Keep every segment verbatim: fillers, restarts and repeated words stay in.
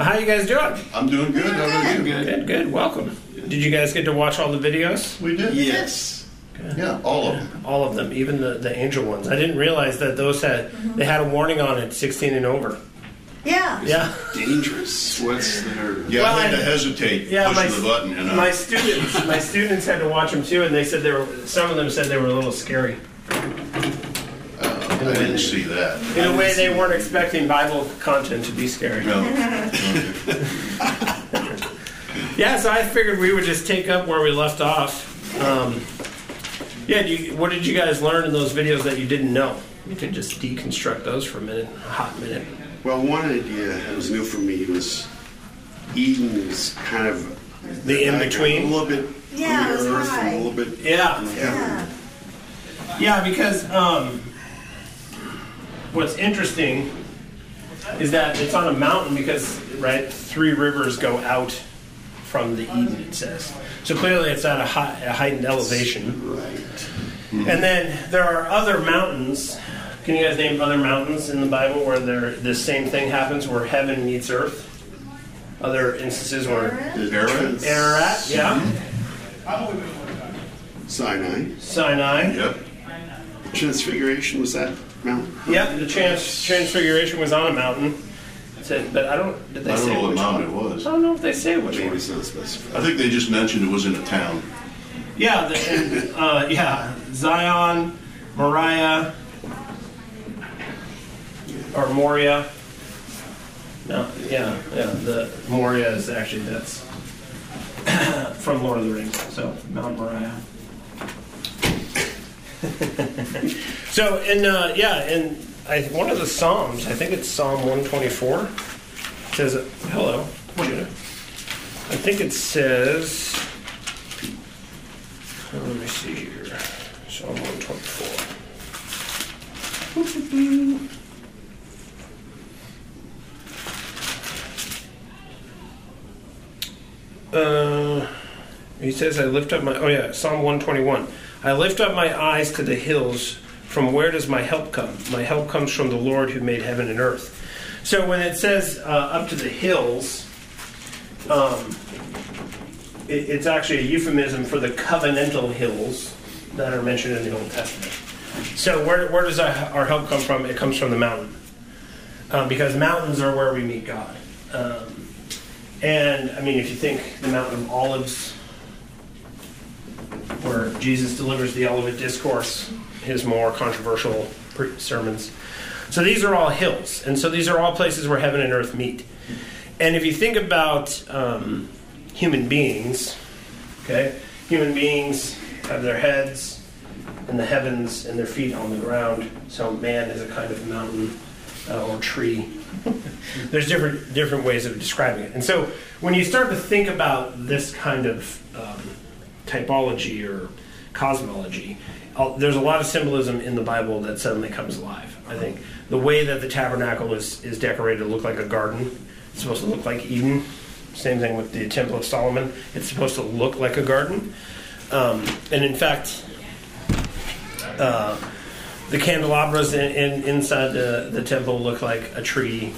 How you guys doing? I'm doing good. How about you? Good, good. good. Welcome. Yeah. Did you guys get to watch all the videos? We did. Yes. Good. Yeah, all yeah. of them. All of them, even the, the angel ones. I didn't realize that those had mm-hmm. they had a warning on it, sixteen and over. Yeah. It's yeah. dangerous. What's the Yeah, well, I had I, to hesitate yeah, pushing my, the button. And my I, students, my students had to watch them too, and they said they were. Some of them said they were a little scary. I didn't see that. In a way, they weren't expecting Bible content to be scary. No. Yeah, so I figured we would just take up where we left off. Um, yeah, do you, what did you guys learn in those videos that you didn't know? You can just deconstruct those for a minute, a hot minute. Well, one idea that was new for me was Eden is kind of... The in-between? A little bit yeah, on the earth right. and a little bit... Yeah. Yeah. yeah, because... Um, What's interesting is that it's on a mountain because, right, three rivers go out from the Eden, it says. So clearly it's at a, high, a heightened elevation. Right. Mm-hmm. And then there are other mountains. Can you guys name other mountains in the Bible where there this same thing happens, where heaven meets earth? Other instances where... Ararat. Ararat, yeah. Mm-hmm. Sinai. Sinai. Yep. Transfiguration, was that... Mountain. Yeah, the trans- transfiguration was on a mountain. Said, but I don't. Did they I don't say know what mountain one? it was. I don't know if they say which one. I think they just mentioned it was in a town. Yeah, the, and, uh, yeah, Zion, Moriah, or Moriah. No, yeah, yeah. The Moriah is actually that's from Lord of the Rings. So Mount Moriah. So, and uh, yeah, and I, one of the Psalms, I think it's Psalm one twenty-four, says, hello, Judah. I think it says, let me see here, Psalm one twenty-four. Uh, he says, I lift up my, oh yeah, Psalm one twenty-one. I lift up my eyes to the hills. From where does my help come? My help comes from the Lord who made heaven and earth. So when it says uh, up to the hills, um, it, it's actually a euphemism for the covenantal hills that are mentioned in the Old Testament. So where, where does our, our help come from? It comes from the mountain. Um, because mountains are where we meet God. Um, and, I mean, if you think the Mountain of Olives, where Jesus delivers the Olivet Discourse, his more controversial pre- sermons. So these are all hills, and so these are all places where heaven and earth meet. And if you think about um, human beings, okay, human beings have their heads in the heavens and their feet on the ground. So man is a kind of mountain uh, or tree. There's different different ways of describing it. And so when you start to think about this kind of um, typology or cosmology, there's a lot of symbolism in the Bible that suddenly comes alive. I think the way that the tabernacle is, is decorated to look like a garden, it's supposed to look like Eden. Same thing with the Temple of Solomon. It's supposed to look like a garden. Um, and in fact, uh, the candelabras in, in, inside the, the temple look like a tree.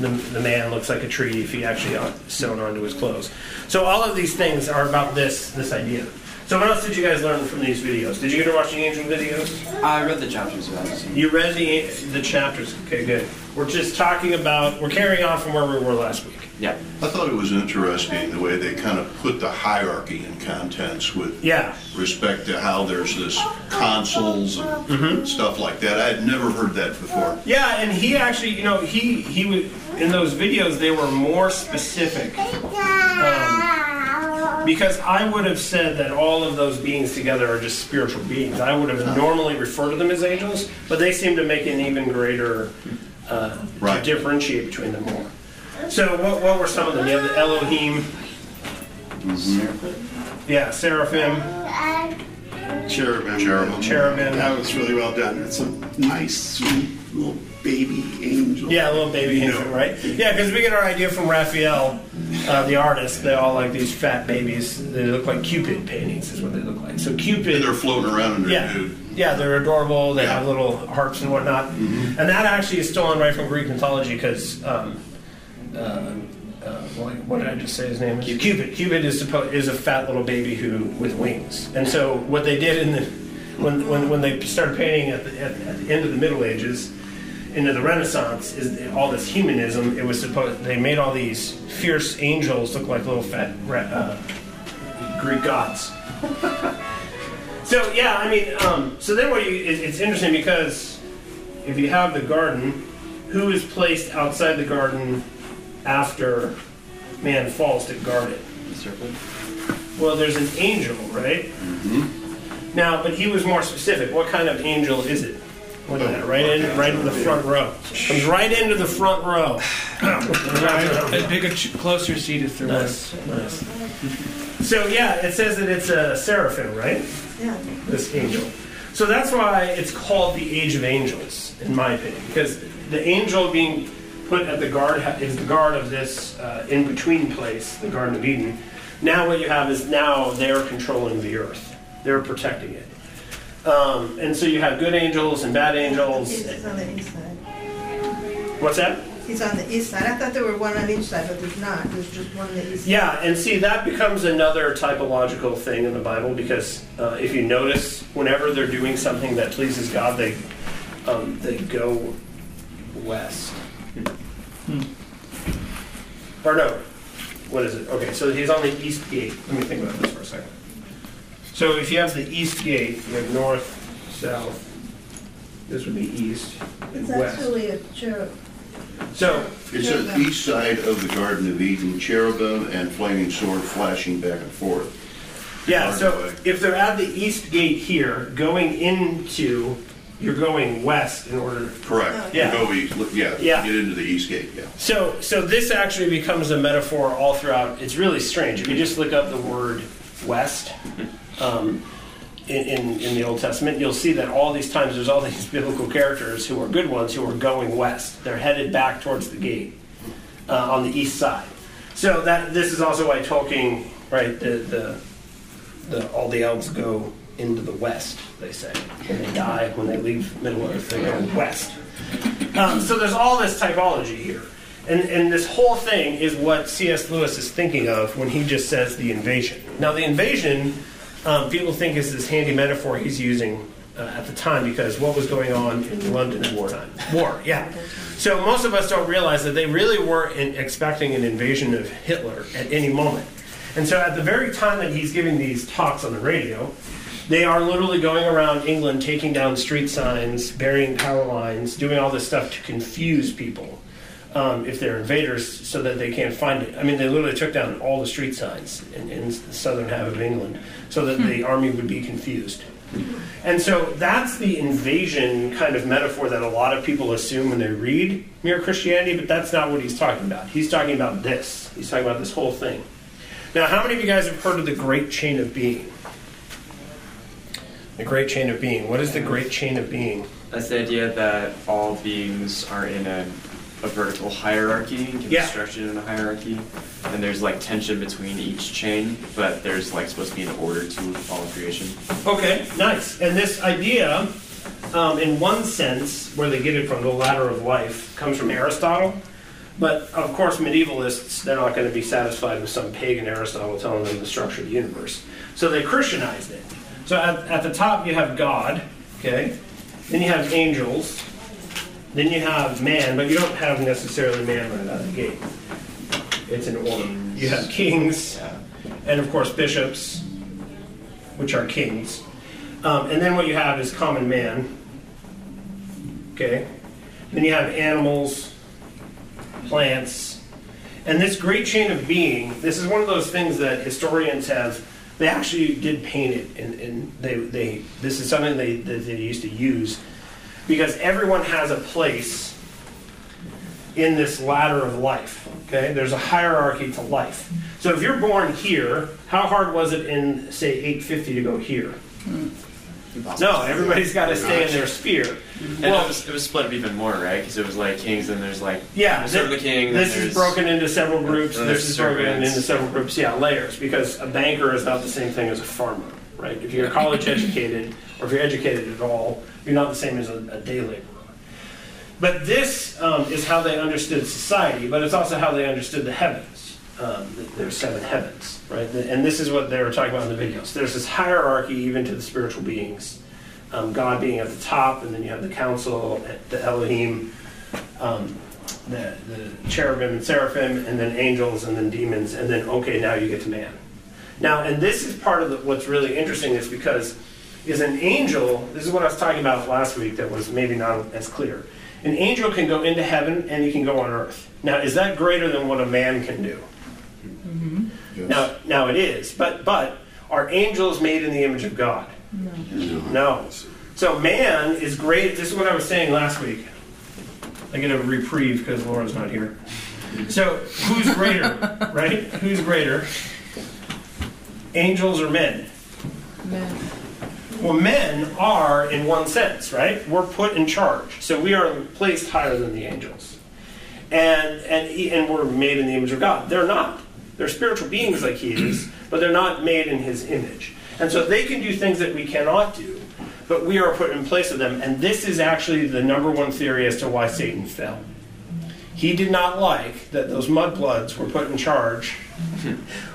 The, the man looks like a tree if he actually sewn onto his clothes. So all of these things are about this this idea. So what else did you guys learn from these videos? Did you get to watch the angel videos? I read the chapters about it. You read the the chapters. Okay, good. We're just talking about, we're carrying on from where we were last week. Yeah. I thought it was interesting the way they kind of put the hierarchy in contents with yeah. respect to how there's this consuls and mm-hmm. stuff like that. I had never heard that before. Yeah, and he actually, you know, he, he would, in those videos, they were more specific. Um, Because I would have said that all of those beings together are just spiritual beings. I would have normally referred to them as angels, but they seem to make an even greater uh, right. to differentiate between them more. So what, what were some of them? You have the Elohim. Mm-hmm. Yeah, Seraphim. Cherubim. Cherubim. Cherubim. That was really well done. It's a nice, sweet little baby angel. Yeah, a little baby you angel, know. Right? Yeah, because we get our idea from Raphael, uh, the artist. They all like these fat babies. They look like Cupid paintings is what they look like. So Cupid... And they're floating around in their yeah, nude. Yeah, they're adorable. They yeah. have little harps and whatnot. Mm-hmm. And that actually is stolen right from Greek mythology because um, uh, what did I just say his name is? Cupid. Cupid is supposed is a fat little baby who with wings. And so what they did in the when when, when they started painting at the, at, at the end of the Middle Ages into the Renaissance is all this humanism. It was supposed they made all these fierce angels look like little fat uh, Greek gods. So yeah, I mean, um, so then what you it, it's interesting because if you have the garden, who is placed outside the garden after man falls to guard it? The serpent. Well, there's an angel, right? Mm-hmm. Now, but he was more specific. What kind of angel is it? Look at that, right in, right in the front row. Comes right into the front row. Right. Pick a ch- closer seat if there was. Nice, nice. So yeah, it says that it's a seraphim, right? Yeah. This angel. So that's why it's called the Age of Angels, in my opinion, because the angel being put at the guard is the guard of this uh, in-between place, the Garden of Eden. Now what you have is now they're controlling the earth. They're protecting it. Um, and so you have good angels and bad angels. He's on the east side. What's that? He's on the east side. I thought there were one on each side, but there's not. There's just one on the east yeah, side. Yeah, and see, that becomes another typological thing in the Bible because uh, if you notice, whenever they're doing something that pleases God, they um, they go west. Hmm. Hmm. Or no, what is it? Okay, so he's on the east gate. Let me think about this for a second. So if you have the east gate, you have north, south, this would be east, and it's west. It's actually a cherub. So it's on the east side of the Garden of Eden, cherubim and flaming sword flashing back and forth. Yeah, so away. If they're at the east gate here, going into, you're going west in order to... Correct. Yeah. You go east, yeah, yeah. Get into the east gate, yeah. So, so this actually becomes a metaphor all throughout. It's really strange. If you just look up the word west... Um, in, in, in the Old Testament, you'll see that all these times there's all these biblical characters who are good ones who are going west. They're headed back towards the gate uh, on the east side. So that this is also why Tolkien, right, the, the, the all the elves go into the west, they say. When they die, when they leave Middle-earth, they go west. Um, so there's all this typology here. And, and this whole thing is what C S Lewis is thinking of when he just says the invasion. Now the invasion... Um, people think it's this handy metaphor he's using uh, at the time because what was going on in London at war time? War, yeah. So most of us don't realize that they really were in expecting an invasion of Hitler at any moment. And so at the very time that he's giving these talks on the radio, they are literally going around England taking down street signs, burying power lines, doing all this stuff to confuse people um, if they're invaders so that they can't find it. I mean, they literally took down all the street signs in, in the southern half of England so that the army would be confused. And so that's the invasion kind of metaphor that a lot of people assume when they read Mere Christianity, but that's not what he's talking about. He's talking about this. He's talking about this whole thing. Now, how many of you guys have heard of the Great Chain of Being? The Great Chain of Being. What is the Great Chain of Being? That's the idea that all beings are in a... a vertical hierarchy, construction yeah. in a hierarchy, and there's like tension between each chain, but there's like supposed to be an order to all of creation. Okay, nice. And this idea, um, in one sense, where they get it from the ladder of life, comes from Aristotle, but of course medievalists, they're not going to be satisfied with some pagan Aristotle telling them the structure of the universe. So they Christianized it. So at, at the top you have God, okay, then you have angels, then you have man, but you don't have necessarily man right out of the gate. It's an order. You have kings, and of course bishops, which are kings. Um, and then what you have is common man. Okay. Then you have animals, plants. And this great chain of being, this is one of those things that historians have, they actually did paint it, and, and they, they this is something they, that they used to use. Because everyone has a place in this ladder of life, okay? There's a hierarchy to life. So if you're born here, how hard was it in, say, eight fifty to go here? No, everybody's got to stay in their sphere. And well, it was, it was split up even more, right? Because it was like kings, and there's like... Yeah, sort of the king, this is broken into several groups, this is servants. broken into several groups, yeah, layers. Because a banker is not the same thing as a farmer, right? If you're college educated, or if you're educated at all, you're not the same as a, a day laborer. But this um, is how they understood society, but it's also how they understood the heavens. um, there's seven heavens, right? And this is what they were talking about in the videos. There's this hierarchy even to the spiritual beings, um, God being at the top, and then you have the council, the Elohim, um, the, the cherubim and seraphim, and then angels, and then demons, and then, okay, now you get to man. Now, and this is part of the, what's really interesting is because is an angel, this is what I was talking about last week that was maybe not as clear. An angel can go into heaven and he can go on earth. Now, is that greater than what a man can do? Mm-hmm. Yes. Now, now it is. But but are angels made in the image of God? No. No. So man is great. This is what I was saying last week. I get a reprieve because Laura's not here. So who's greater, right? Who's greater? Angels or men? Men. Well, men are, in one sense, right? We're put in charge. So we are placed higher than the angels. And and and we're made in the image of God. They're not. They're spiritual beings like he is, but they're not made in his image. And so they can do things that we cannot do, but we are put in place of them. And this is actually the number one theory as to why Satan fell. He did not like that those mudbloods were put in charge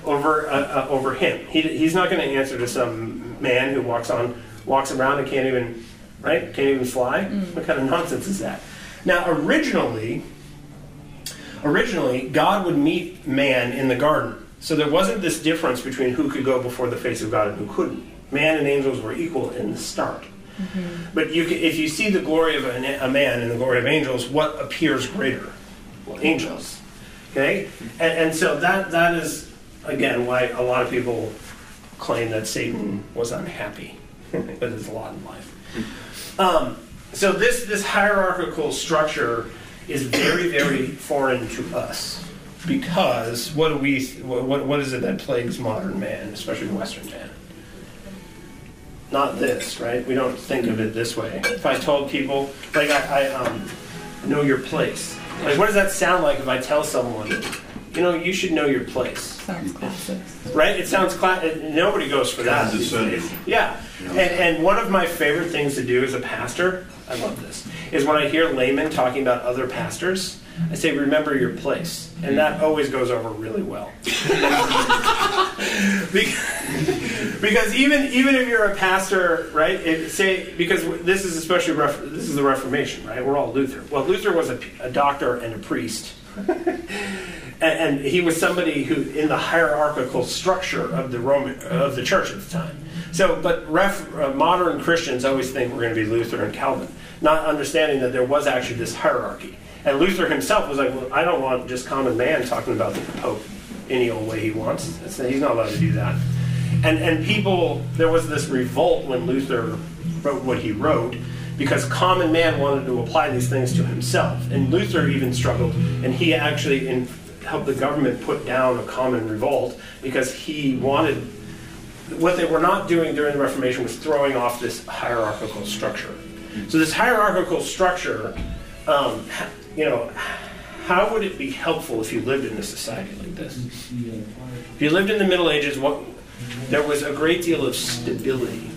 over uh, uh, over him. He, he's not going to answer to some man who walks on walks around and can't even right can't even fly. Mm. What kind of nonsense is that? Now, originally, originally God would meet man in the garden, so there wasn't this difference between who could go before the face of God and who couldn't. Man and angels were equal in the start. Mm-hmm. But you can, if you see the glory of an, a man and the glory of angels, what appears greater? Angels, okay, and, and so that that is again why a lot of people claim that Satan was unhappy, but there's a lot in life. Um, so this this hierarchical structure is very very foreign to us because what do we what what is it that plagues modern man, especially Western man? Not this, right? We don't think of it this way. If I told people like I, I um, know your place. Like, what does that sound like if I tell someone, you know, you should know your place? Sounds classic. Right? It sounds classic. Nobody goes for that. Yeah. And, and one of my favorite things to do as a pastor, I love this, is when I hear laymen talking about other pastors, I say, remember your place. And that always goes over really well. because, because even even if you're a pastor, right, it, say because this is especially, this is the Reformation, right? We're all Luther. Well, Luther was a, a doctor and a priest. and, and he was somebody who, in the hierarchical structure of the Roman, of the church at the time. So, but ref, uh, modern Christians always think we're going to be Luther and Calvin, not understanding that there was actually this hierarchy. And Luther himself was like, well, I don't want just common man talking about the Pope any old way he wants. He's not allowed to do that. And and people, there was this revolt when Luther wrote what he wrote because common man wanted to apply these things to himself. And Luther even struggled, and he actually in, helped the government put down a common revolt because he wanted, what they were not doing during the Reformation was throwing off this hierarchical structure. So this hierarchical structure, um, you know, how would it be helpful if you lived in a society like this? If you lived in the Middle Ages, what, there was a great deal of stability,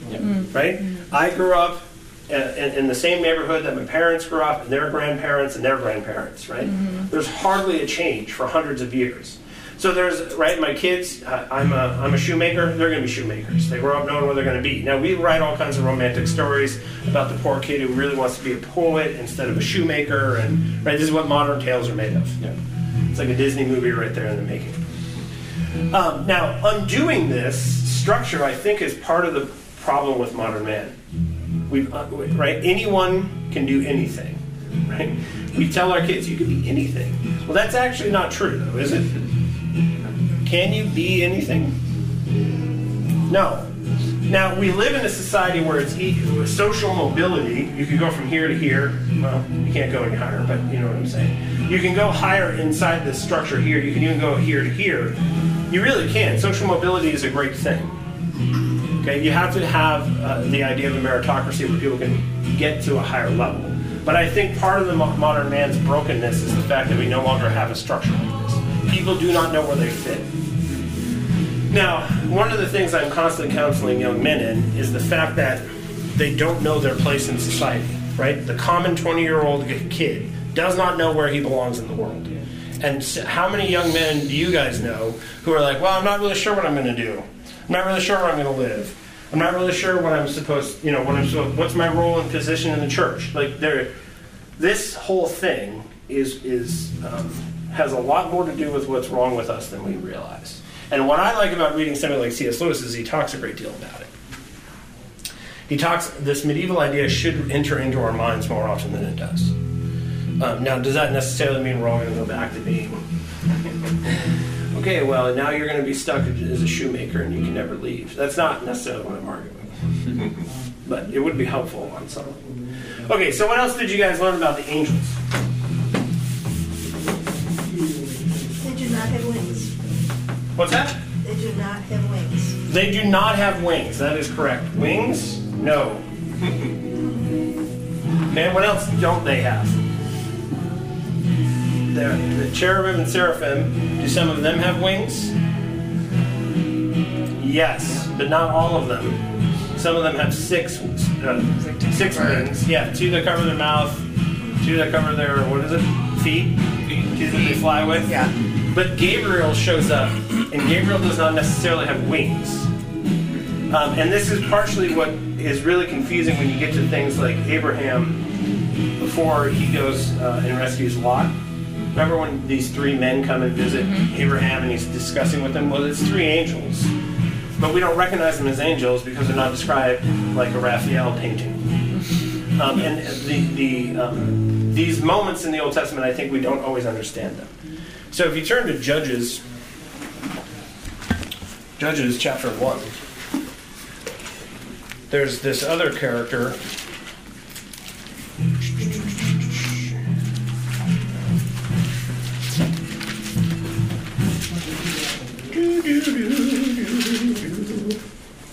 right? I grew up in the same neighborhood that my parents grew up, and their grandparents and their grandparents, right? Mm-hmm. There's hardly a change for hundreds of years. So there's, right, my kids, I'm a, I'm a shoemaker, they're going to be shoemakers. They grow up knowing where they're going to be. Now, we write all kinds of romantic stories about the poor kid who really wants to be a poet instead of a shoemaker, and right, this is what modern tales are made of. Yeah. It's like a Disney movie right there in the making. Um, now, undoing this structure, I think, is part of the problem with modern man. We've, right, anyone can do anything, right? We tell our kids, you can be anything. Well, that's actually not true, though, is it? Can you be anything? No. Now, we live in a society where it's e- social mobility. You can go from here to here. Well, you can't go any higher, but you know what I'm saying. You can go higher inside this structure here. You can even go here to here. You really can. Social mobility is a great thing. Okay, you have to have uh, the idea of a meritocracy where people can get to a higher level. But I think part of the mo- modern man's brokenness is the fact that we no longer have a structure like this. People do not know where they fit. Now, one of the things I'm constantly counseling young men in is the fact that they don't know their place in society, right? The common twenty-year-old kid does not know where he belongs in the world. And how many young men do you guys know who are like, well, I'm not really sure what I'm going to do. I'm not really sure where I'm going to live. I'm not really sure what I'm supposed, you know, what I'm supposed, what's my role and position in the church. Like, there, this whole thing is is um, has a lot more to do with what's wrong with us than we realize. And what I like about reading somebody like C S. Lewis is he talks a great deal about it. He talks, this medieval idea should enter into our minds more often than it does. Um, now, does that necessarily mean we're all going to go back to being, okay, well, now you're going to be stuck as a shoemaker and you can never leave? That's not necessarily what I'm arguing with. But it would be helpful on some level. Okay, so what else did you guys learn about the angels? They do not have wings. What's that? They do not have wings. They do not have wings. That is correct. Wings? No. Man, what else don't they have? The, the cherubim and seraphim, do some of them have wings? Yes, but not all of them. Some of them have six, uh, six wings. Yeah, two that cover their mouth, two that cover their, what is it, feet? Two that they fly with. Yeah. But Gabriel shows up, and Gabriel does not necessarily have wings. Um, and this is partially what is really confusing when you get to things like Abraham before he goes uh, and rescues Lot. Remember when these three men come and visit mm-hmm. Abraham and he's discussing with them? Well, it's three angels. But we don't recognize them as angels because they're not described like a Raphael painting. Um, and the, the um, these moments in the Old Testament, I think we don't always understand them. So if you turn to Judges, Judges chapter one, there's this other character.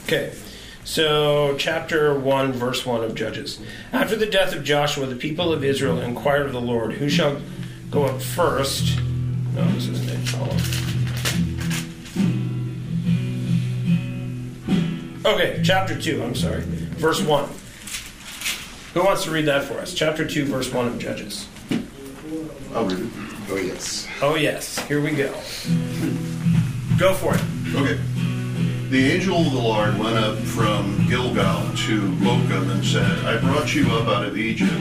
Okay, so chapter one, verse one of Judges. After the death of Joshua, the people of Israel inquired of the Lord, who shall go up first? No, this isn't it. Hold on. Okay, chapter two, I'm sorry. Verse one. Who wants to read that for us? Chapter two, verse one of Judges. I'll read it. Oh, yes. Oh, yes. Here we go. Go for it. Okay. The angel of the Lord went up from Gilgal to Bochum and said, I brought you up out of Egypt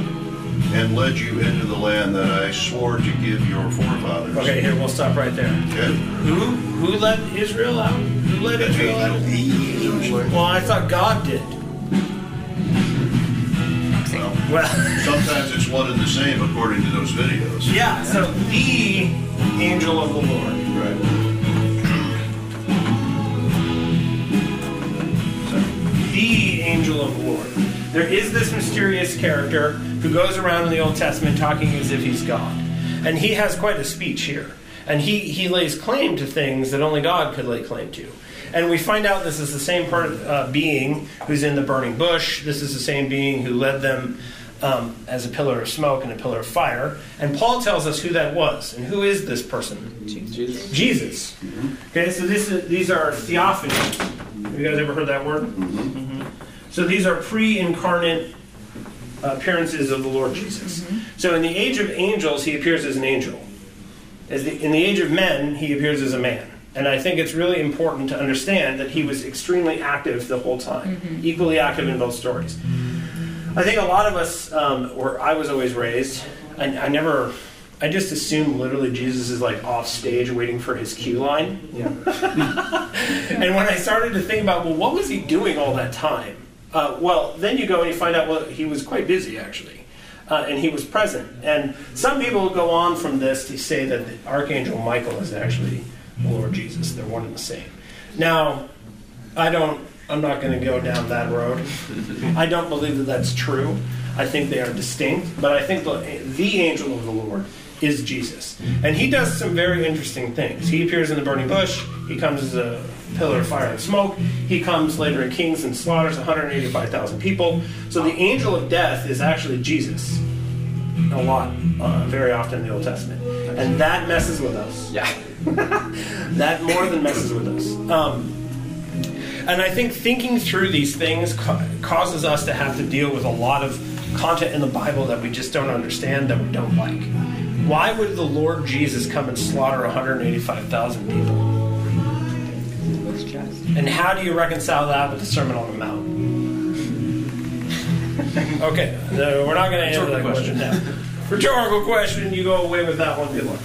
and led you into the land that I swore to give your forefathers. Okay, here, we'll stop right there. Okay. Who who led Israel out? Who led the Israel out? Angel. Well, I thought God did. Well, well sometimes it's one and the same according to those videos. Yeah, so the angel of the Lord. Right. The angel of the Lord. There is this mysterious character who goes around in the Old Testament talking as if he's God. And he has quite a speech here. And he, he lays claim to things that only God could lay claim to. And we find out this is the same part of, uh, being who's in the burning bush. This is the same being who led them um, as a pillar of smoke and a pillar of fire. And Paul tells us who that was. And who is this person? Jesus. Jesus. Mm-hmm. Okay, so this is, these are theophanies. Have you guys ever heard that word? Mm-hmm. So these are pre-incarnate appearances of the Lord Jesus. Mm-hmm. So in the age of angels, he appears as an angel. As the, in the age of men, he appears as a man. And I think it's really important to understand that he was extremely active the whole time, mm-hmm. equally active in both stories. I think a lot of us, um, or I was always raised, I, I never... I just assume literally Jesus is like off stage waiting for his cue line. Yeah. And when I started to think about, well, what was he doing all that time? Uh, well, then you go and you find out, well, he was quite busy, actually, uh, and he was present. And some people go on from this to say that the Archangel Michael is actually the Lord Jesus. They're one and the same. Now, I don't, I'm not going to go down that road. I don't believe that that's true. I think they are distinct. But I think the, the angel of the Lord is Jesus. And he does some very interesting things. He appears in the burning bush. He comes as a pillar of fire and smoke. He comes later in Kings and slaughters one hundred eighty-five thousand people. So the angel of death is actually Jesus. A lot, uh, very often in the Old Testament. And that messes with us. Yeah. That more than messes with us. Um, and I think thinking through these things ca- causes us to have to deal with a lot of content in the Bible that we just don't understand, that we don't like. Why would the Lord Jesus come and slaughter one hundred eighty-five thousand people? And how do you reconcile that with the Sermon on the Mount? Okay, no, we're not going to answer that question now. Rhetorical question, you go away with that one. Good luck.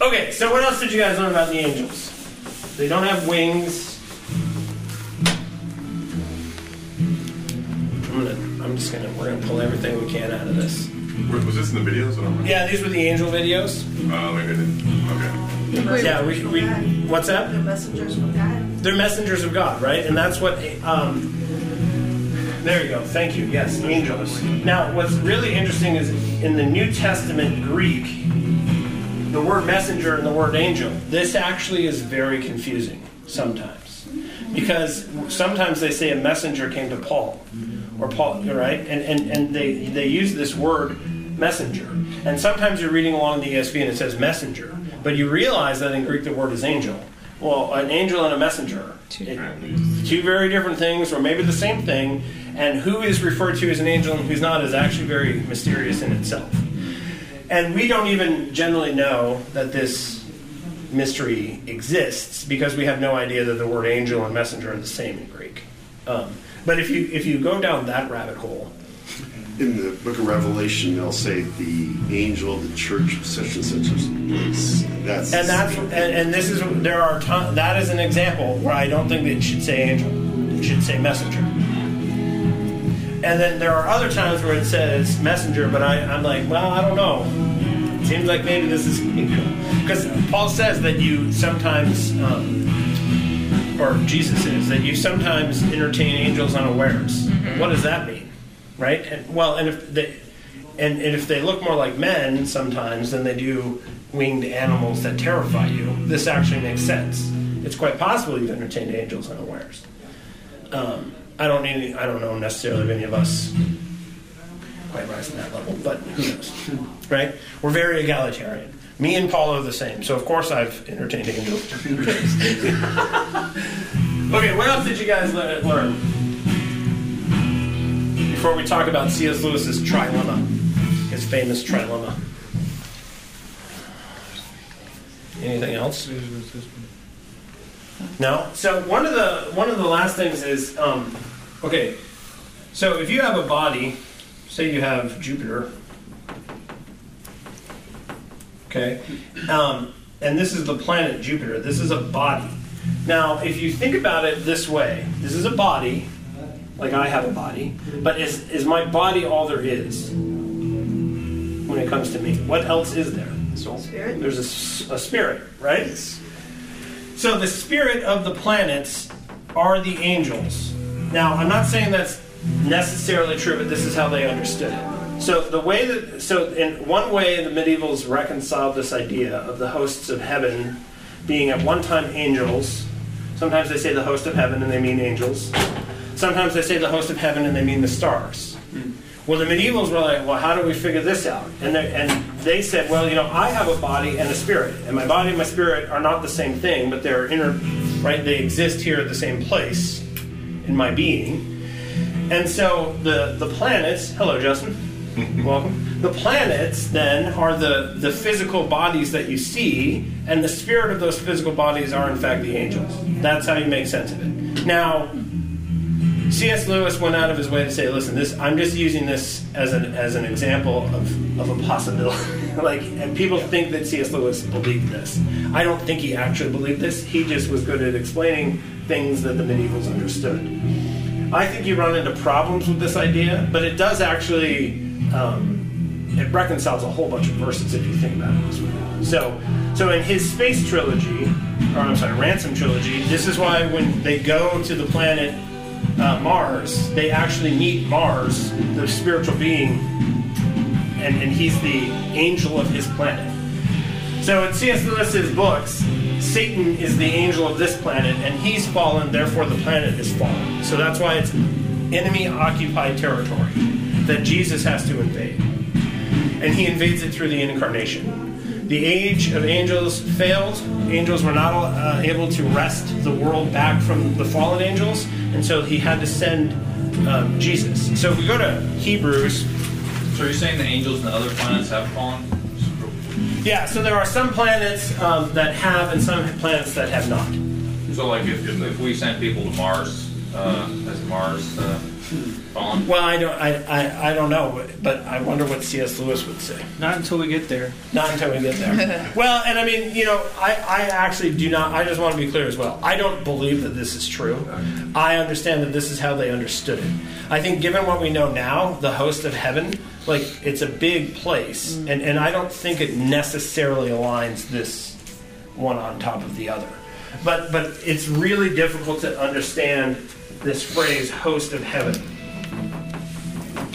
Okay, so what else did you guys learn about the angels? They don't have wings. I'm gonna, I'm just gonna, we're gonna pull everything we can out of this. Was this in the videos? Or not? Yeah, these were the angel videos. Oh, uh, maybe I didn't. Okay. Yeah, we, we. What's that? They're messengers of God. They're messengers of God, right? And that's what. Um, there you go. Thank you. Yes, angels. Now, what's really interesting is in the New Testament Greek, the word messenger and the word angel, this actually is very confusing sometimes. Because sometimes they say a messenger came to Paul, or Paul, right? And and, and they, they use this word messenger. And sometimes you're reading along the E S V and it says messenger, but you realize that in Greek the word is angel. Well, an angel and a messenger, it, two very different things, or maybe the same thing, and who is referred to as an angel and who's not is actually very mysterious in itself. And we don't even generally know that this mystery exists because we have no idea that the word angel and messenger are the same in Greek. Um, but if you if you go down that rabbit hole... In the book of Revelation, they'll say the angel of the church of such and such a place. That's and, that's, and, and this is, there are ton, that is an example where I don't think it should say angel. It should say messenger. And then there are other times where it says messenger, but I, I'm like, well, I don't know. It seems like maybe this is... Because Paul says that you sometimes, um, or Jesus is, that you sometimes entertain angels unawares. What does that mean? Right? And, well, and if they and, and if they look more like men sometimes than they do winged animals that terrify you, this actually makes sense. It's quite possible you've entertained angels unawares. Um... I don't need, I don't know necessarily if any of us quite rise to that level, but who knows, right? We're very egalitarian. Me and Paul are the same, so of course I've entertained angels. Okay, what else did you guys learn? Before we talk about C S. Lewis's trilemma, his famous trilemma. Anything else? No. So one of the one of the last things is um, okay. So if you have a body, say you have Jupiter, okay, um, and this is the planet Jupiter. This is a body. Now, if you think about it this way, this is a body, like I have a body, but is is my body all there is when it comes to me? What else is there? So there's a, a spirit, right? So the spirit of the planets are the angels. Now, I'm not saying that's necessarily true, but this is how they understood it. So the way that, so in one way the medievals reconciled this idea of the hosts of heaven being at one time angels. Sometimes they say the host of heaven and they mean angels. Sometimes they say the host of heaven and they mean the stars. Well, the medievals were like, well, how do we figure this out? And they, and they said, well, you know, I have a body and a spirit. And my body and my spirit are not the same thing, but they're inner, right? They exist here at the same place in my being. And so the, the planets, hello, Justin, welcome. The planets, then, are the, the physical bodies that you see, and the spirit of those physical bodies are, in fact, the angels. That's how you make sense of it. Now... C S. Lewis went out of his way to say, listen, this, I'm just using this as an as an example of, of a possibility. Like, and people think that C S. Lewis believed this. I don't think he actually believed this. He just was good at explaining things that the medievals understood. I think you run into problems with this idea, but it does actually, um, it reconciles a whole bunch of verses if you think about it this way. So, so in his space trilogy, or I'm sorry, Ransom trilogy, this is why when they go to the planet... Uh, Mars, they actually meet Mars, the spiritual being, and, and he's the angel of his planet. So in C S. Lewis's books, Satan is the angel of this planet, and he's fallen, therefore the planet is fallen. So that's why it's enemy-occupied territory that Jesus has to invade. And he invades it through the incarnation. The age of angels failed. Angels were not uh, able to wrest the world back from the fallen angels, and so he had to send um, Jesus. So if we go to Hebrews... So you're saying the angels and the other planets have fallen? Yeah, so there are some planets um, that have and some planets that have not. So, like, if, if we send people to Mars, uh, has Mars uh, fallen? Well, I don't, I, I, I don't know, but I wonder what C S. Lewis would say. Not until we get there. Not until we get there. Well, and I mean, you know, I, I actually do not, I just want to be clear as well. I don't believe that this is true. I understand that this is how they understood it. I think given what we know now, the host of heaven, like, it's a big place, and, and I don't think it necessarily aligns this one on top of the other. But but it's really difficult to understand this phrase "host of heaven,"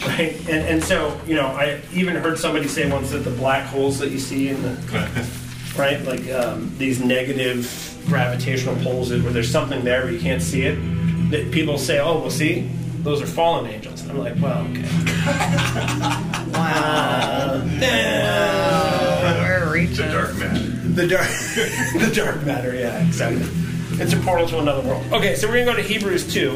right? And and so you know, I even heard somebody say once that the black holes that you see in the right, like um, these negative gravitational poles, where there's something there but you can't see it. That people say, "Oh, well, see, those are fallen angels." And I'm like, "Well, okay." Wow. Uh, wow. We're reaching the dark matter. The dark, the dark matter, yeah, exactly. It's a portal to another world. Okay, so we're going to go to Hebrews two.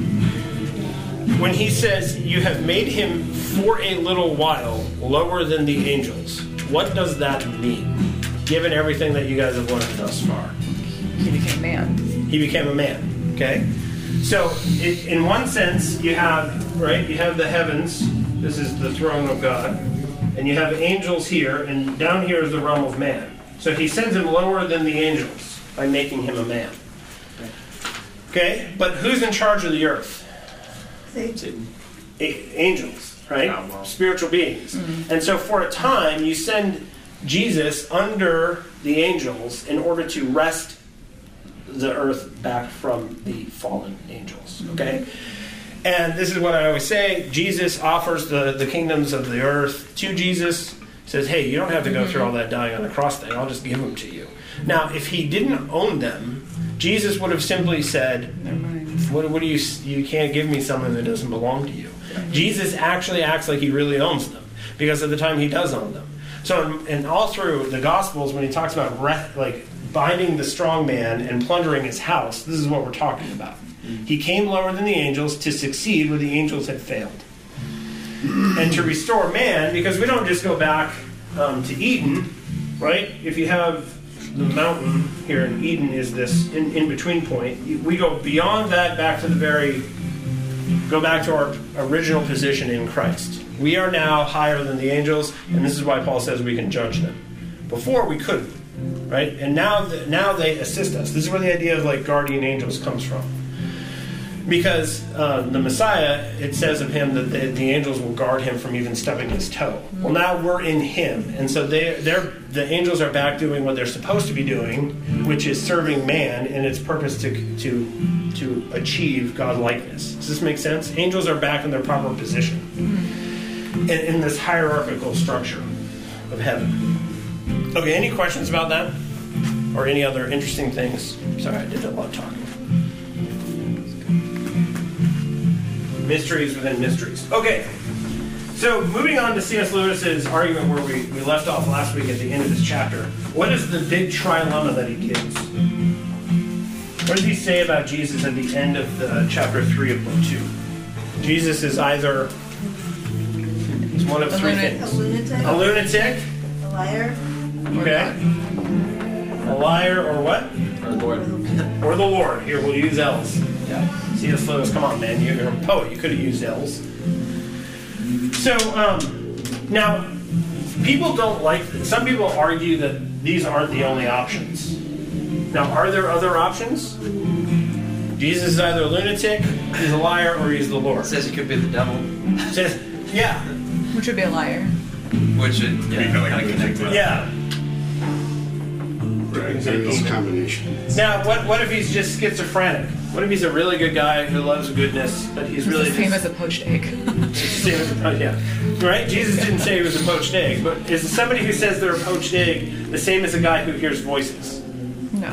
when he says, you have made him for a little while lower than the angels, what does that mean, given everything that you guys have learned thus far? He became a man. He became a man, okay? So, it, in one sense, you have, right, you have the heavens. This is the throne of God. And you have angels here, and down here is the realm of man. So he sends him lower than the angels by making him a man. Okay? But who's in charge of the earth? Satan. Angels, right? Oh, well. Spiritual beings. Mm-hmm. And so for a time, you send Jesus under the angels in order to wrest the earth back from the fallen angels, okay? Mm-hmm. And this is what I always say. Jesus offers the, the kingdoms of the earth to Jesus. Says, hey, you don't have to go through all that dying on the cross thing. I'll just give them to you. Now, if he didn't own them, Jesus would have simply said, never mind. What, what do you, you can't give me something that doesn't belong to you. Jesus actually acts like he really owns them, because at the time he does own them. So, in, in all through the Gospels, when he talks about ref, like binding the strong man and plundering his house, this is what we're talking about. He came lower than the angels to succeed where the angels had failed. And to restore man, because we don't just go back um, to Eden, right? If you have the mountain here in Eden is this in, in between point. We go beyond that back to the very, go back to our original position in Christ. We are now higher than the angels, and this is why Paul says we can judge them. Before we couldn't, right? And now, the, now they assist us. This is where the idea of like guardian angels comes from. Because uh, the Messiah, it says of him that the, the angels will guard him from even stepping his toe. Well, now we're in him. And so they, they're, the angels are back doing what they're supposed to be doing, which is serving man in its purpose to to, to achieve God-likeness. Does this make sense? Angels are back in their proper position in, in this hierarchical structure of heaven. Okay, any questions about that? Or any other interesting things? Sorry, I did a lot of talking. Mysteries within mysteries. Okay, so moving on to C S. Lewis's argument where we, we left off last week at the end of this chapter. What is the big trilemma that he gives? What does he say about Jesus at the end of the chapter three of book two? Jesus is either he's one of a three lunatic. things. A lunatic. A lunatic. A liar. Okay. A liar or what? Or the Lord. Or the Lord. Here, we'll use L's. Yeah. C S. Lewis, come on, man, you're a poet. You could have used L's. So, um, now, people don't like this. Some people argue that these aren't the only options. Now, are there other options? Jesus is either a lunatic, he's a liar or he's the Lord. It says he could be the devil. It says, yeah. Which would be a liar. Which would yeah, yeah, be kind of connected. Yeah. Right. It's a combination. Now, what what if he's just schizophrenic? What if he's a really good guy who loves goodness, but he's really the same as a poached egg? Same as a, yeah, right. Jesus didn't say he was a poached egg, but is somebody who says they're a poached egg the same as a guy who hears voices? No.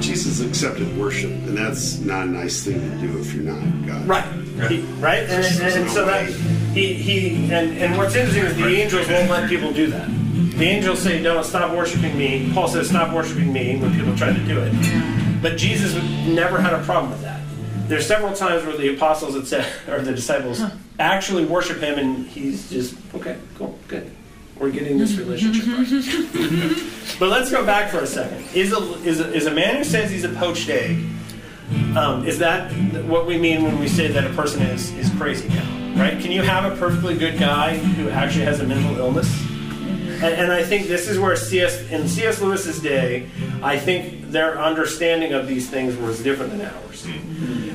Jesus accepted worship, and that's not a nice thing to do if you're not God. Right. Right. He, right? And, and, and, and so that he he and and what's interesting is the angels won't let people do that. The angels say, no, stop worshiping me. Paul says, stop worshiping me when people try to do it. But Jesus never had a problem with that. There's several times where the apostles had said, or the disciples, huh. actually worship him, and he's just, okay, cool, good. We're getting this relationship right. But let's go back for a second. Is a, is a, is a man who says he's a poached egg, um, is that what we mean when we say that a person is, is crazy now? Right? Can you have a perfectly good guy who actually has a mental illness? And, and I think this is where C S in C S Lewis's day, I think their understanding of these things was different than ours.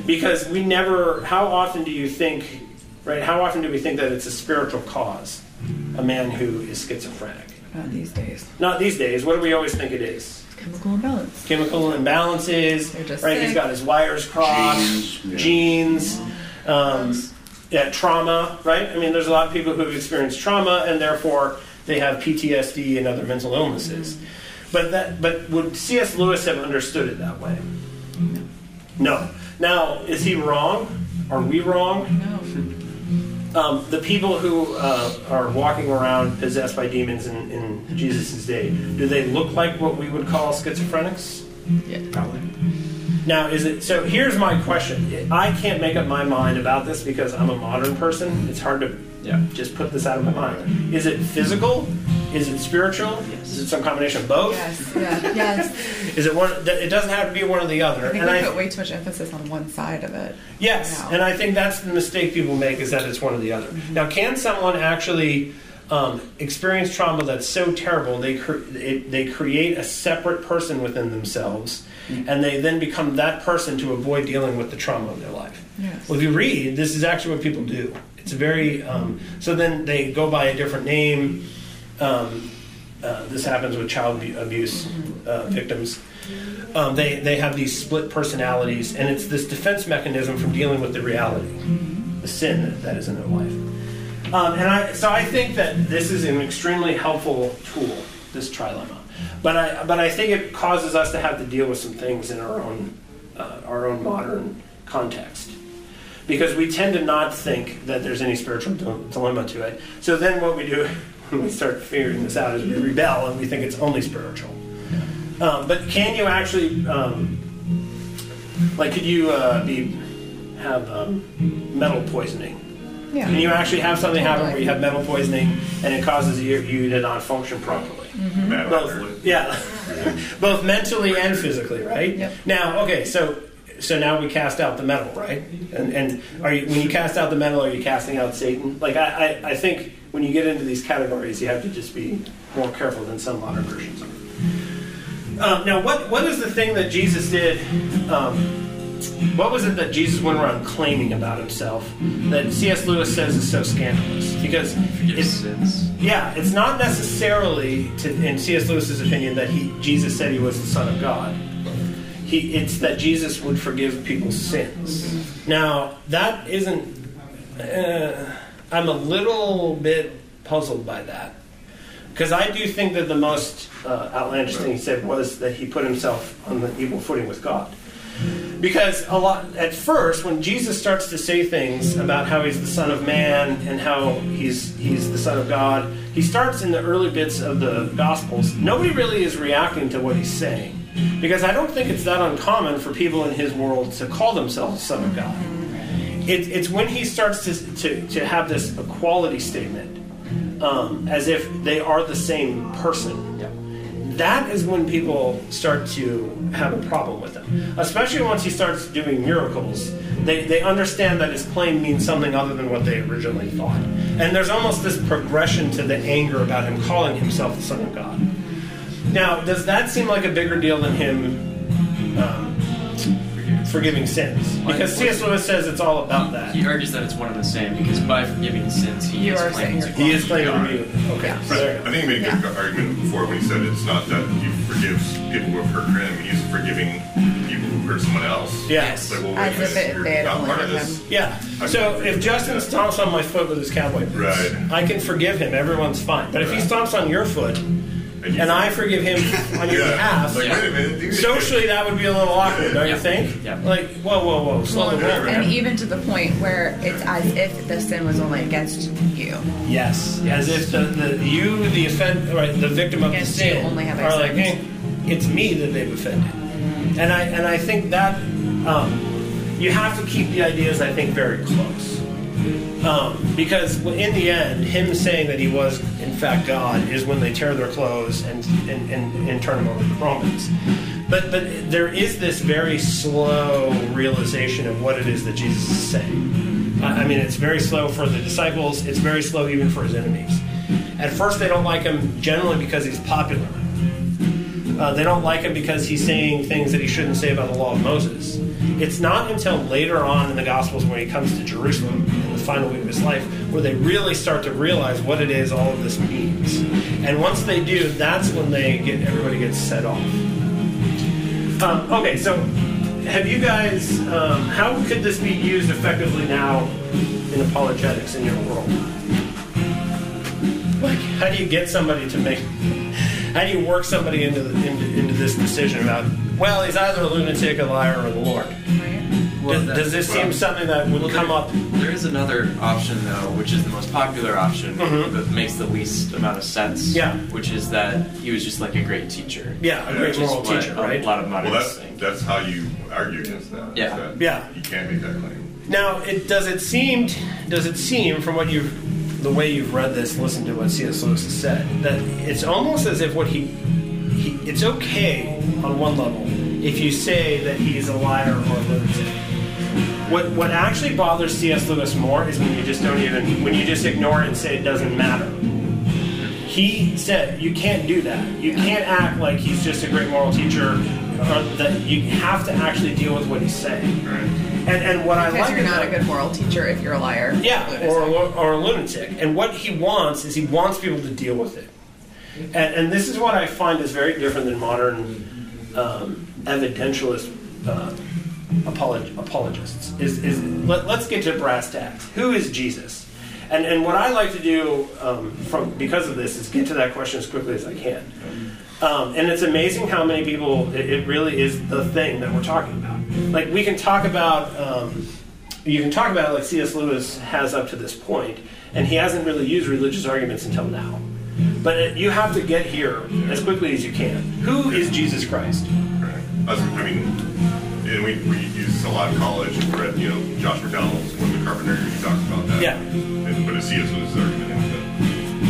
Because we never, how often do you think, right, how often do we think that it's a spiritual cause, a man who is schizophrenic? Not these days. Not these days. What do we always think it is? It's chemical imbalance. Chemical imbalances. They're just right, sick. He's got his wires crossed, genes, genes yeah. Um, yeah, trauma, right? I mean, there's a lot of people who have experienced trauma, and therefore they have P T S D and other mental illnesses. But that, but would C S. Lewis have understood it that way? No. No. Now, is he wrong? Are we wrong? No. Um, the people who uh, are walking around possessed by demons in, in Jesus' day, do they look like what we would call schizophrenics? Yeah. Probably. Now, is it... So here's my question. I can't make up my mind about this because I'm a modern person. It's hard to... Yeah. Just put this out of my mind. Is it physical? Is it spiritual? Yes. Is it some combination of both? Yes. Yeah. Yes. Is it one? It doesn't have to be one or the other. I think and we I, put way too much emphasis on one side of it. Yes, now. And I think that's the mistake people make is that it's one or the other. Mm-hmm. Now, can someone actually um, experience trauma that's so terrible they cre- it, they create a separate person within themselves, mm-hmm. and they then become that person to avoid dealing with the trauma in their life? Yes. Well, if you read, this is actually what people do. It's very, um, so then they go by a different name. Um, uh, this happens with child abuse uh, victims. Um, they, they have these split personalities, and it's this defense mechanism from dealing with the reality, the sin that, that is in their life. Um, and I, so I think that this is an extremely helpful tool, this trilemma. But I, but I think it causes us to have to deal with some things in our own, uh, our own modern context. Because we tend to not think that there's any spiritual dilemma to it. So then what we do when we start figuring this out is we rebel and we think it's only spiritual. Um, but can you actually, um, like, could you uh, be have um, metal poisoning? Yeah. Can you actually have something happen where you have metal poisoning and it causes you, you to not function properly? Mm-hmm. Both, yeah. Both mentally and physically, right? Yep. Now, okay, so... So now we cast out the metal, right? And and are you, when you cast out the metal, are you casting out Satan? Like I, I, I think when you get into these categories, you have to just be more careful than some modern versions are. Um, now, what what is the thing that Jesus did? Um, what was it that Jesus went around claiming about himself that C S. Lewis says is so scandalous? Because it's yeah, it's not necessarily to, in C S. Lewis's opinion that he Jesus said he was the Son of God. He, it's that Jesus would forgive people's sins. Now, that isn't... Uh, I'm a little bit puzzled by that. Because I do think that the most uh, outlandish thing he said was that he put himself on the equal footing with God. Because a lot at first, when Jesus starts to say things about how he's the Son of Man and how he's he's the Son of God, he starts in the early bits of the Gospels. Nobody really is reacting to what he's saying. Because I don't think it's that uncommon for people in his world to call themselves Son of God. It, it's when he starts to, to, to have this equality statement, um, as if they are the same person. Yeah. That is when people start to have a problem with him. Especially once he starts doing miracles, they, they understand that his claim means something other than what they originally thought. And there's almost this progression to the anger about him calling himself the Son of God. Now, does that seem like a bigger deal than him um, forgiving sins. Because C S. Lewis says it's all about that. He argues that it's one and the same, because by forgiving sins, he you is claiming to be. He is claiming to be. Okay. Yeah. So, I think he made a good yeah. argument before when he said it's not that you forgive people who have hurt him, he's forgiving people who hurt someone else. Yes. Like, well, wait, as if you're they not part of this. Yeah. I'm so if Justin stomps on my foot with his cowboy boots, right. I can forgive him. Everyone's fine. But right. if he stomps on your foot, And, and I forgive him on your yeah. behalf. Like, wait a minute. Socially, that would be a little awkward, don't yeah. you think? Yeah. Like, whoa, whoa, whoa. Slow down. Well, and even to the point where it's as if the sin was only against you. Yes. As if the, the you, the offend, right, the victim of against the sin, only have are like, hey, it's me that they've offended. And I and I think that um, you have to keep the ideas, I think, very close. Um, because in the end, him saying that he was, in fact, God is when they tear their clothes and and, and, and turn him over to the Romans. But but there is this very slow realization of what it is that Jesus is saying. I, I mean, it's very slow for the disciples. It's very slow even for his enemies. At first, they don't like him generally because he's popular. Uh, they don't like him because he's saying things that he shouldn't say about the law of Moses. It's not until later on in the Gospels when he comes to Jerusalem in the final week of his life where they really start to realize what it is all of this means. And once they do, that's when they get everybody gets set off. Um, okay, so have you guys, um, how could this be used effectively now in apologetics in your world? Like, how do you get somebody to make... How do you work somebody into, the, into into this decision about, well, he's either a lunatic, a liar, or the Lord? Well, does, that, does this well, seem something that would well, come there, up? There is another option, though, which is the most popular option mm-hmm. that makes the least amount of sense, yeah. which is that he was just like a great teacher. Yeah, a yeah, great moral teacher, right? A lot of modernists well, that's, think. That's how you argue against that. Yeah. That yeah. You can't make that claim. Now, it, does, it seem, does it seem, from what you've... the way you've read this, listen to what C S. Lewis has said, that it's almost as if what he, he it's okay on one level if you say that he's a liar or a lunatic. What what actually bothers C S. Lewis more is when you just don't even, when you just ignore it and say it doesn't matter. He said you can't do that. You can't act like he's just a great moral teacher, or that you have to actually deal with what he's saying. Right. And, and what because I like you're not about, a good moral teacher if you're a liar. Yeah, or a, or a lunatic. And what he wants is he wants people to deal with it. And, and this is what I find is very different than modern um, evidentialist uh, apolog- apologists. Is, is let, let's get to brass tacks. Who is Jesus? And and what I like to do um, from because of this is get to that question as quickly as I can. Um, and it's amazing how many people, it, it really is the thing that we're talking about. Like, we can talk about, um, you can talk about it like C S. Lewis has up to this point, and he hasn't really used religious arguments until now. But it, you have to get here as quickly as you can. Who is Jesus Christ? Right. I, was, I mean, and we, we use this a lot in college. We read, you know, Josh McDowell's When the Carpenter, he talks about that. Yeah. And, but it's C S. Lewis' argument.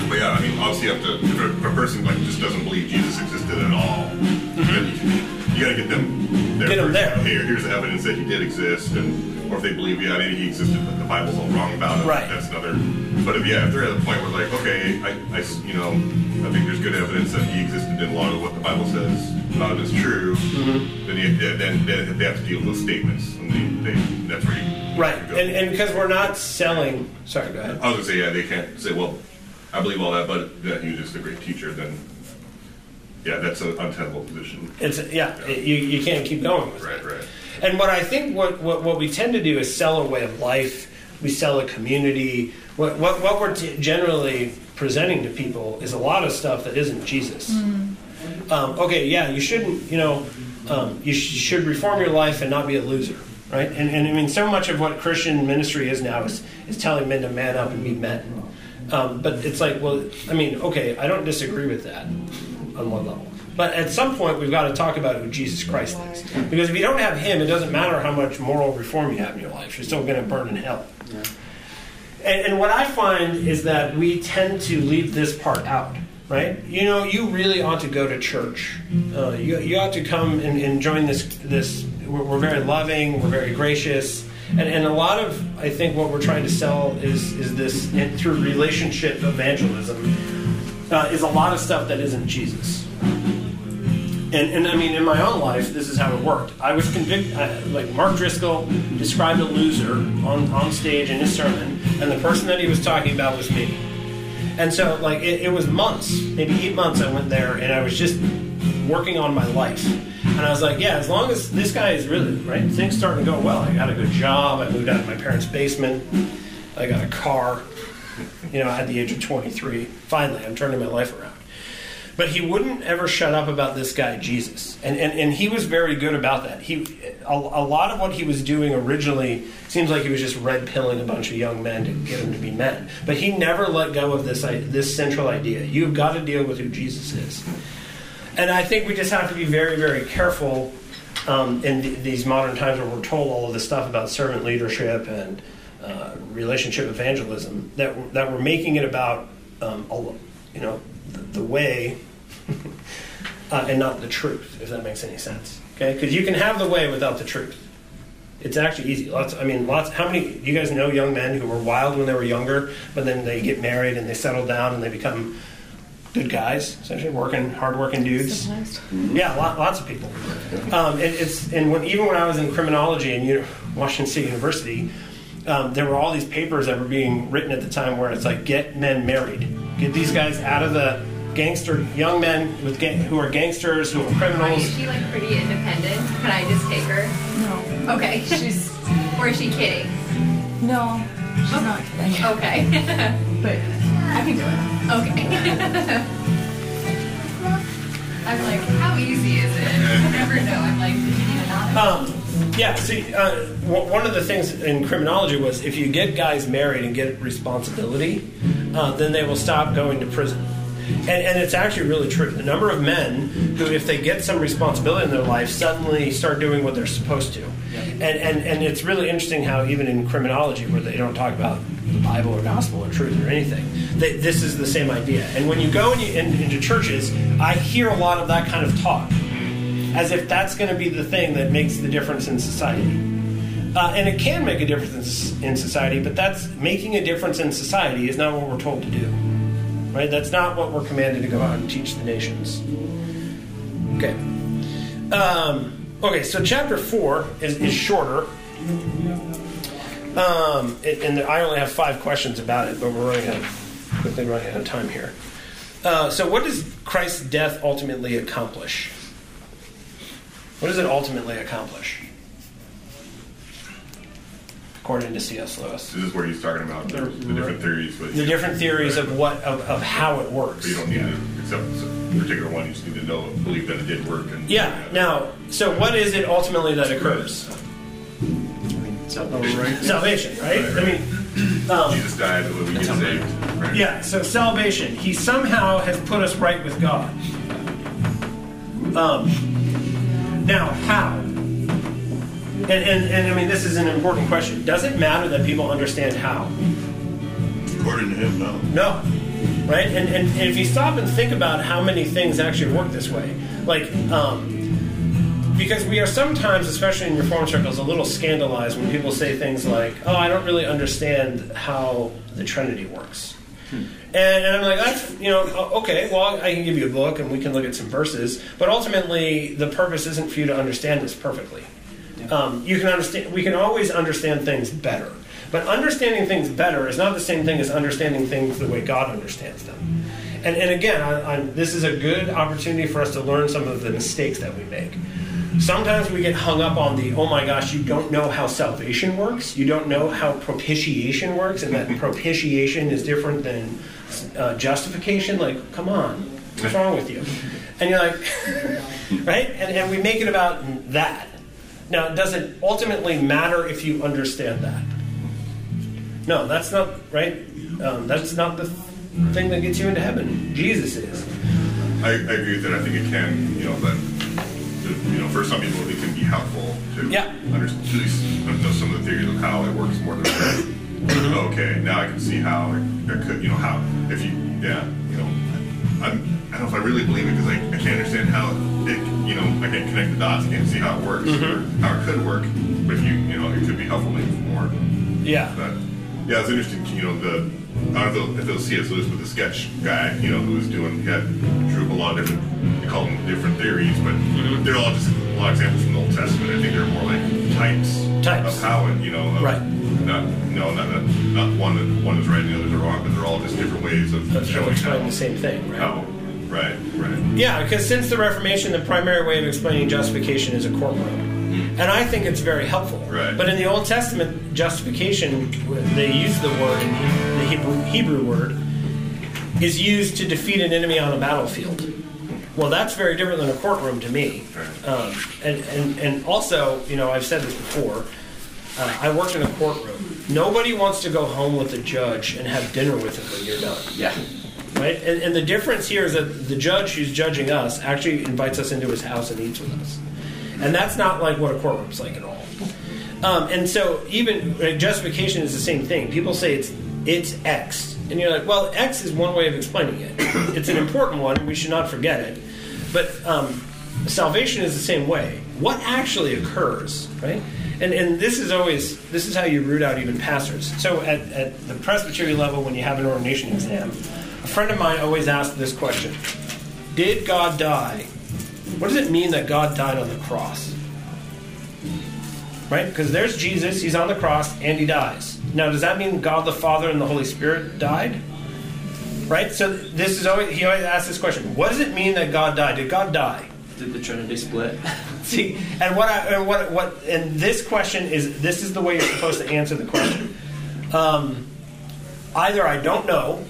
But yeah, I mean, obviously you have to, if a person like just doesn't believe Jesus existed at all, mm-hmm. you got to get them... Get them there. Here, here's the evidence that he did exist, and or if they believe, yeah, maybe he existed, but the Bible's all wrong about it. Right. That's another. But if, yeah, if they're at the point where like, okay, I, I, you know, I think there's good evidence that he existed, and a lot of what the Bible says about him is true. Mm-hmm. Then, you, then, then they have to deal with those statements, and they, they, that's where you right. Go. And and because we're not selling. Sorry, go ahead. I was gonna say yeah, they can't say well, I believe all that, but that he was just a great teacher then. Yeah, that's an untenable position. It's yeah, yeah. It, you you can't keep going with right, it. Right. And what I think what, what, what we tend to do is sell a way of life. We sell a community. What what, what we're t- generally presenting to people is a lot of stuff that isn't Jesus. Mm-hmm. Um, okay, yeah, you shouldn't. You know, um, you, sh- you should reform your life and not be a loser, right? And and I mean, so much of what Christian ministry is now is is telling men to man up and be men. Um, but it's like, well, I mean, okay, I don't disagree with that. On one level. But at some point, we've got to talk about who Jesus Christ is. Because if you don't have him, it doesn't matter how much moral reform you have in your life. You're still going to burn in hell. Yeah. And, and what I find is that we tend to leave this part out, right? You know, you really ought to go to church. Uh, you, you ought to come and, and join this. This we're, we're very loving. We're very gracious. And, and a lot of, I think, what we're trying to sell is, is this, and through relationship evangelism, Uh, is a lot of stuff that isn't Jesus. And, and I mean, in my own life, this is how it worked. I was convicted, I, like Mark Driscoll described a loser on, on stage in his sermon, and the person that he was talking about was me. And so, like, it, it was months, maybe eight months I went there, and I was just working on my life. And I was like, yeah, as long as this guy is really, right, things starting to go well. I got a good job, I moved out of my parents' basement, I got a car, you know, at the age of twenty-three. Finally, I'm turning my life around. But he wouldn't ever shut up about this guy, Jesus. And and, and he was very good about that. He a, a lot of what he was doing originally seems like he was just red-pilling a bunch of young men to get them to be men. But he never let go of this, this central idea. You've got to deal with who Jesus is. And I think we just have to be very, very careful um, in th- these modern times where we're told all of this stuff about servant leadership and uh, relationship evangelism, that we're, that we're making it about, um, a, you know, the, the way... Uh, and not the truth, if that makes any sense. Okay, because you can have the way without the truth. It's actually easy. Lots, I mean, lots. How many? You guys know young men who were wild when they were younger, but then they get married and they settle down and they become good guys, essentially working, hardworking dudes. Yeah, lot, lots of people. Um, and it's and when, even when I was in criminology in U- Washington State University, um, there were all these papers that were being written at the time where it's like, get men married, get these guys out of the. Gangster young men with gang, who are gangsters, who are criminals. Is she like pretty independent? Can I just take her? No. Okay, she's. Or is she kidding? No, she's oh. not kidding. Okay. But I can do it. Okay. I'm like, how easy is it? I never know. I'm like, did you need anonymous? Um, yeah. See, uh, w- one of the things in criminology was if you get guys married and get responsibility, uh, then they will stop going to prison. And, and it's actually really true. The number of men who, if they get some responsibility in their life, suddenly start doing what they're supposed to. Yeah. And, and and it's really interesting how even in criminology, where they don't talk about the Bible or gospel or truth or anything, they, this is the same idea. And when you go in, in, into churches, I hear a lot of that kind of talk, as if that's going to be the thing that makes the difference in society. Uh, and it can make a difference in, in society, but that's making a difference in society is not what we're told to do. Right, that's not what we're commanded to go out and teach the nations. Okay. Um, okay, so chapter four is, is shorter. Um, it, and I only have five questions about it, but we're running out of, quickly running out of time here. Uh, so what does Christ's death ultimately accomplish? What does it ultimately accomplish? According to C S. Lewis. This is where he's talking about the, the different theories. But the different theories of what of, of how it works. So you don't need to accept a particular one. You just need to know, believe that it did work. And yeah. Now, so what is it ultimately that occurs? Salvation, right? Salvation, right? right, right. I mean, um, Jesus died so that we get saved. Right? Yeah. So salvation. He somehow has put us right with God. Um. Now, how? And, and, and I mean, this is an important question. Does it matter that people understand how? According to him, no. No. Right? And, and, and if you stop and think about how many things actually work this way, like, um, because we are sometimes, especially in Reform circles, a little scandalized when people say things like, oh, I don't really understand how the Trinity works. Hmm. And, and I'm like, that's, you know, okay, well, I can give you a book and we can look at some verses, but ultimately the purpose isn't for you to understand this perfectly. Um, you can understand. We can always understand things better, but understanding things better is not the same thing as understanding things the way God understands them. And, and again, I, I, this is a good opportunity for us to learn some of the mistakes that we make. Sometimes we get hung up on the, oh my gosh, you don't know how salvation works, you don't know how propitiation works, and that propitiation is different than uh, justification. Like, come on, what's wrong with you? And you're like, right? And, and we make it about that. Now, does it ultimately matter if you understand that? No, that's not, right? Um, that's not the thing that gets you into heaven. Jesus is. I, I agree with that. I think it can, you know, but, you know, for some people, it can be helpful to yeah. understand, at least know some of the theories of how it works more than that. Okay, now I can see how it could, you know, how, if you, yeah, you know, I'm, I don't know if I really believe it because I, I can't understand how it, you know, I can't connect the dots, I can't see how it works mm-hmm. or how it could work. But if you, you know, it could be helpful maybe more. Yeah. But yeah, it's interesting, you know, the I don't know if they'll, if they'll see us, Lewis with the sketch guy, you know, who was doing, he had, drew a lot of different, they call them different theories, but they're all just a lot of examples from the Old Testament. I think they're more like types, types. of how, it, you know, of, right. not, no, not, not, not one, one is right and the others are wrong, but they're all just different ways of That's showing how. the same thing, right? How, right, right. Yeah, because since the Reformation, the primary way of explaining justification is a court road. And I think it's very helpful. Right. But in the Old Testament, justification, they use the word, the Hebrew, Hebrew word, is used to defeat an enemy on a battlefield. Well, that's very different than a courtroom to me. Um, and, and, and also, you know, I've said this before, uh, I worked in a courtroom. Nobody wants to go home with a judge and have dinner with him when you're done. Yeah. Right? And, and the difference here is that the judge who's judging us actually invites us into his house and eats with us. And that's not like what a courtroom's like at all. Um, and so even like, justification is the same thing. People say it's it's X. And you're like, well, X is one way of explaining it. It's an important one. We should not forget it. But um, salvation is the same way. What actually occurs, right? And and this is always, this is how you root out even pastors. So at, at the presbytery level, when you have an ordination exam, a friend of mine always asked this question. Did God die? What does it mean that God died on the cross? Right? Because there's Jesus, he's on the cross, and he dies. Now, does that mean God the Father and the Holy Spirit died? Right? So this is always, he always asks this question. What does it mean that God died? Did God die? Did the Trinity split? See, and what I, and what, what, and this question is, this is the way you're supposed to answer the question. Um, either I don't know,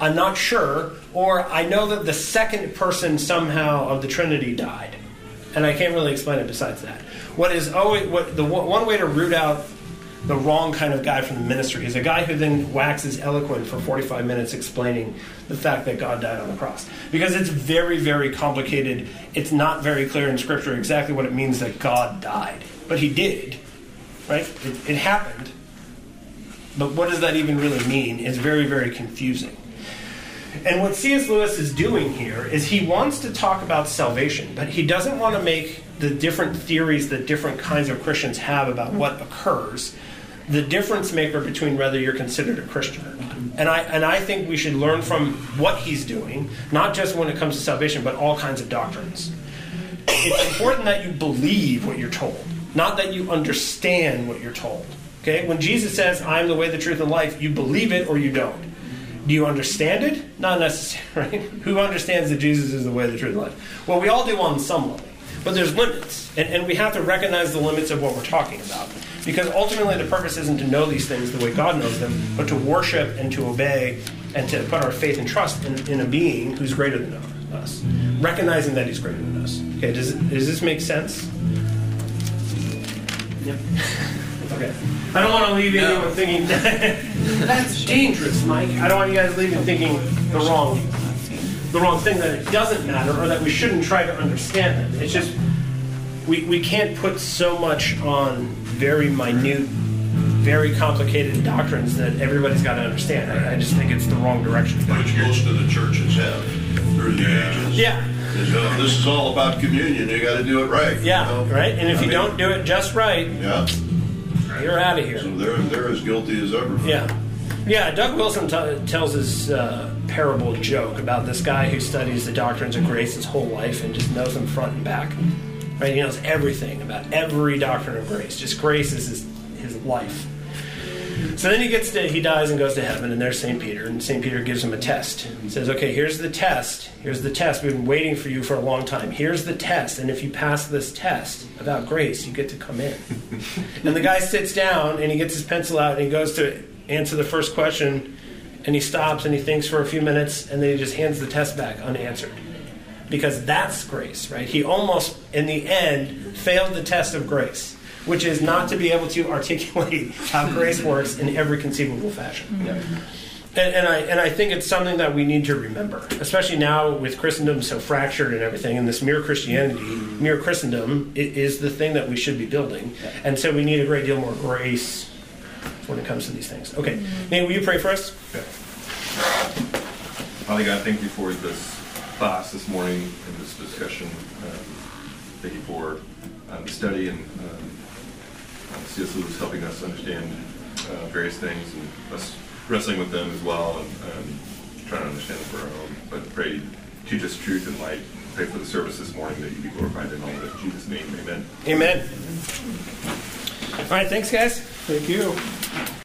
I'm not sure, or I know that the second person somehow of the Trinity died, and I can't really explain it besides that. What is always what the one way to root out the wrong kind of guy from the ministry is a guy who then waxes eloquent for forty-five minutes explaining the fact that God died on the cross, because it's very, very complicated. It's not very clear in Scripture exactly what it means that God died, but he did, right? It, it happened, but what does that even really mean? It's very, very confusing. And what C S. Lewis is doing here is he wants to talk about salvation, but he doesn't want to make the different theories that different kinds of Christians have about what occurs the difference maker between whether you're considered a Christian or not. And I, and I think we should learn from what he's doing, not just when it comes to salvation, but all kinds of doctrines. It's important that you believe what you're told, not that you understand what you're told. Okay? When Jesus says, I'm the way, the truth, and life, you believe it or you don't. Do you understand it? Not necessarily. Right? Who understands that Jesus is the way, the truth, and life? Well, we all do on some level, but there's limits, and, and we have to recognize the limits of what we're talking about, because ultimately the purpose isn't to know these things the way God knows them, but to worship and to obey and to put our faith and trust in, in a being who's greater than us, recognizing that he's greater than us. Okay, does, does this make sense? Yep. Okay. I don't want to leave you no. thinking that's dangerous, Mike. I don't want you guys leaving thinking the wrong, the wrong thing, that it doesn't matter or that we shouldn't try to understand it. It's just we we can't put so much on very minute, very complicated doctrines that everybody's got to understand. I, I just think it's the wrong direction. Which most of the churches have through the ages. Yeah. So this is all about communion. You got to do it right. Yeah. You know? Right. And if I you mean, don't do it just right. Yeah. You're out of here. So they're, they're as guilty as ever. Yeah. Yeah, Doug Wilson t- tells his uh, parable joke about this guy who studies the doctrines of grace his whole life and just knows them front and back. Right? He knows everything about every doctrine of grace. Just grace is his, his life. So then he gets to, he dies and goes to heaven, and there's Saint Peter, and Saint Peter gives him a test. He says, okay, here's the test. Here's the test. We've been waiting for you for a long time. Here's the test, and if you pass this test about grace, you get to come in. And the guy sits down, and he gets his pencil out, and he goes to answer the first question, and he stops, and he thinks for a few minutes, and then he just hands the test back unanswered. Because that's grace, right? He almost, in the end, failed the test of grace, which is not to be able to articulate how grace works in every conceivable fashion. Yeah. And, and I and I think it's something that we need to remember, especially now with Christendom so fractured and everything, and this mere Christianity, mere Christendom, it is the thing that we should be building. And so we need a great deal more grace when it comes to these things. Okay. Nate, will you pray for us? Okay. Father God, thank you for this class this morning and this discussion. Um, thank you for um, the study and um, C S Lewis helping us understand uh, various things and us wrestling with them as well, and um, trying to understand them for our own. But pray, teach us truth and light. Pray for the service this morning that you be glorified in all of it. In Jesus' name, amen. Amen. All right, thanks, guys. Thank you.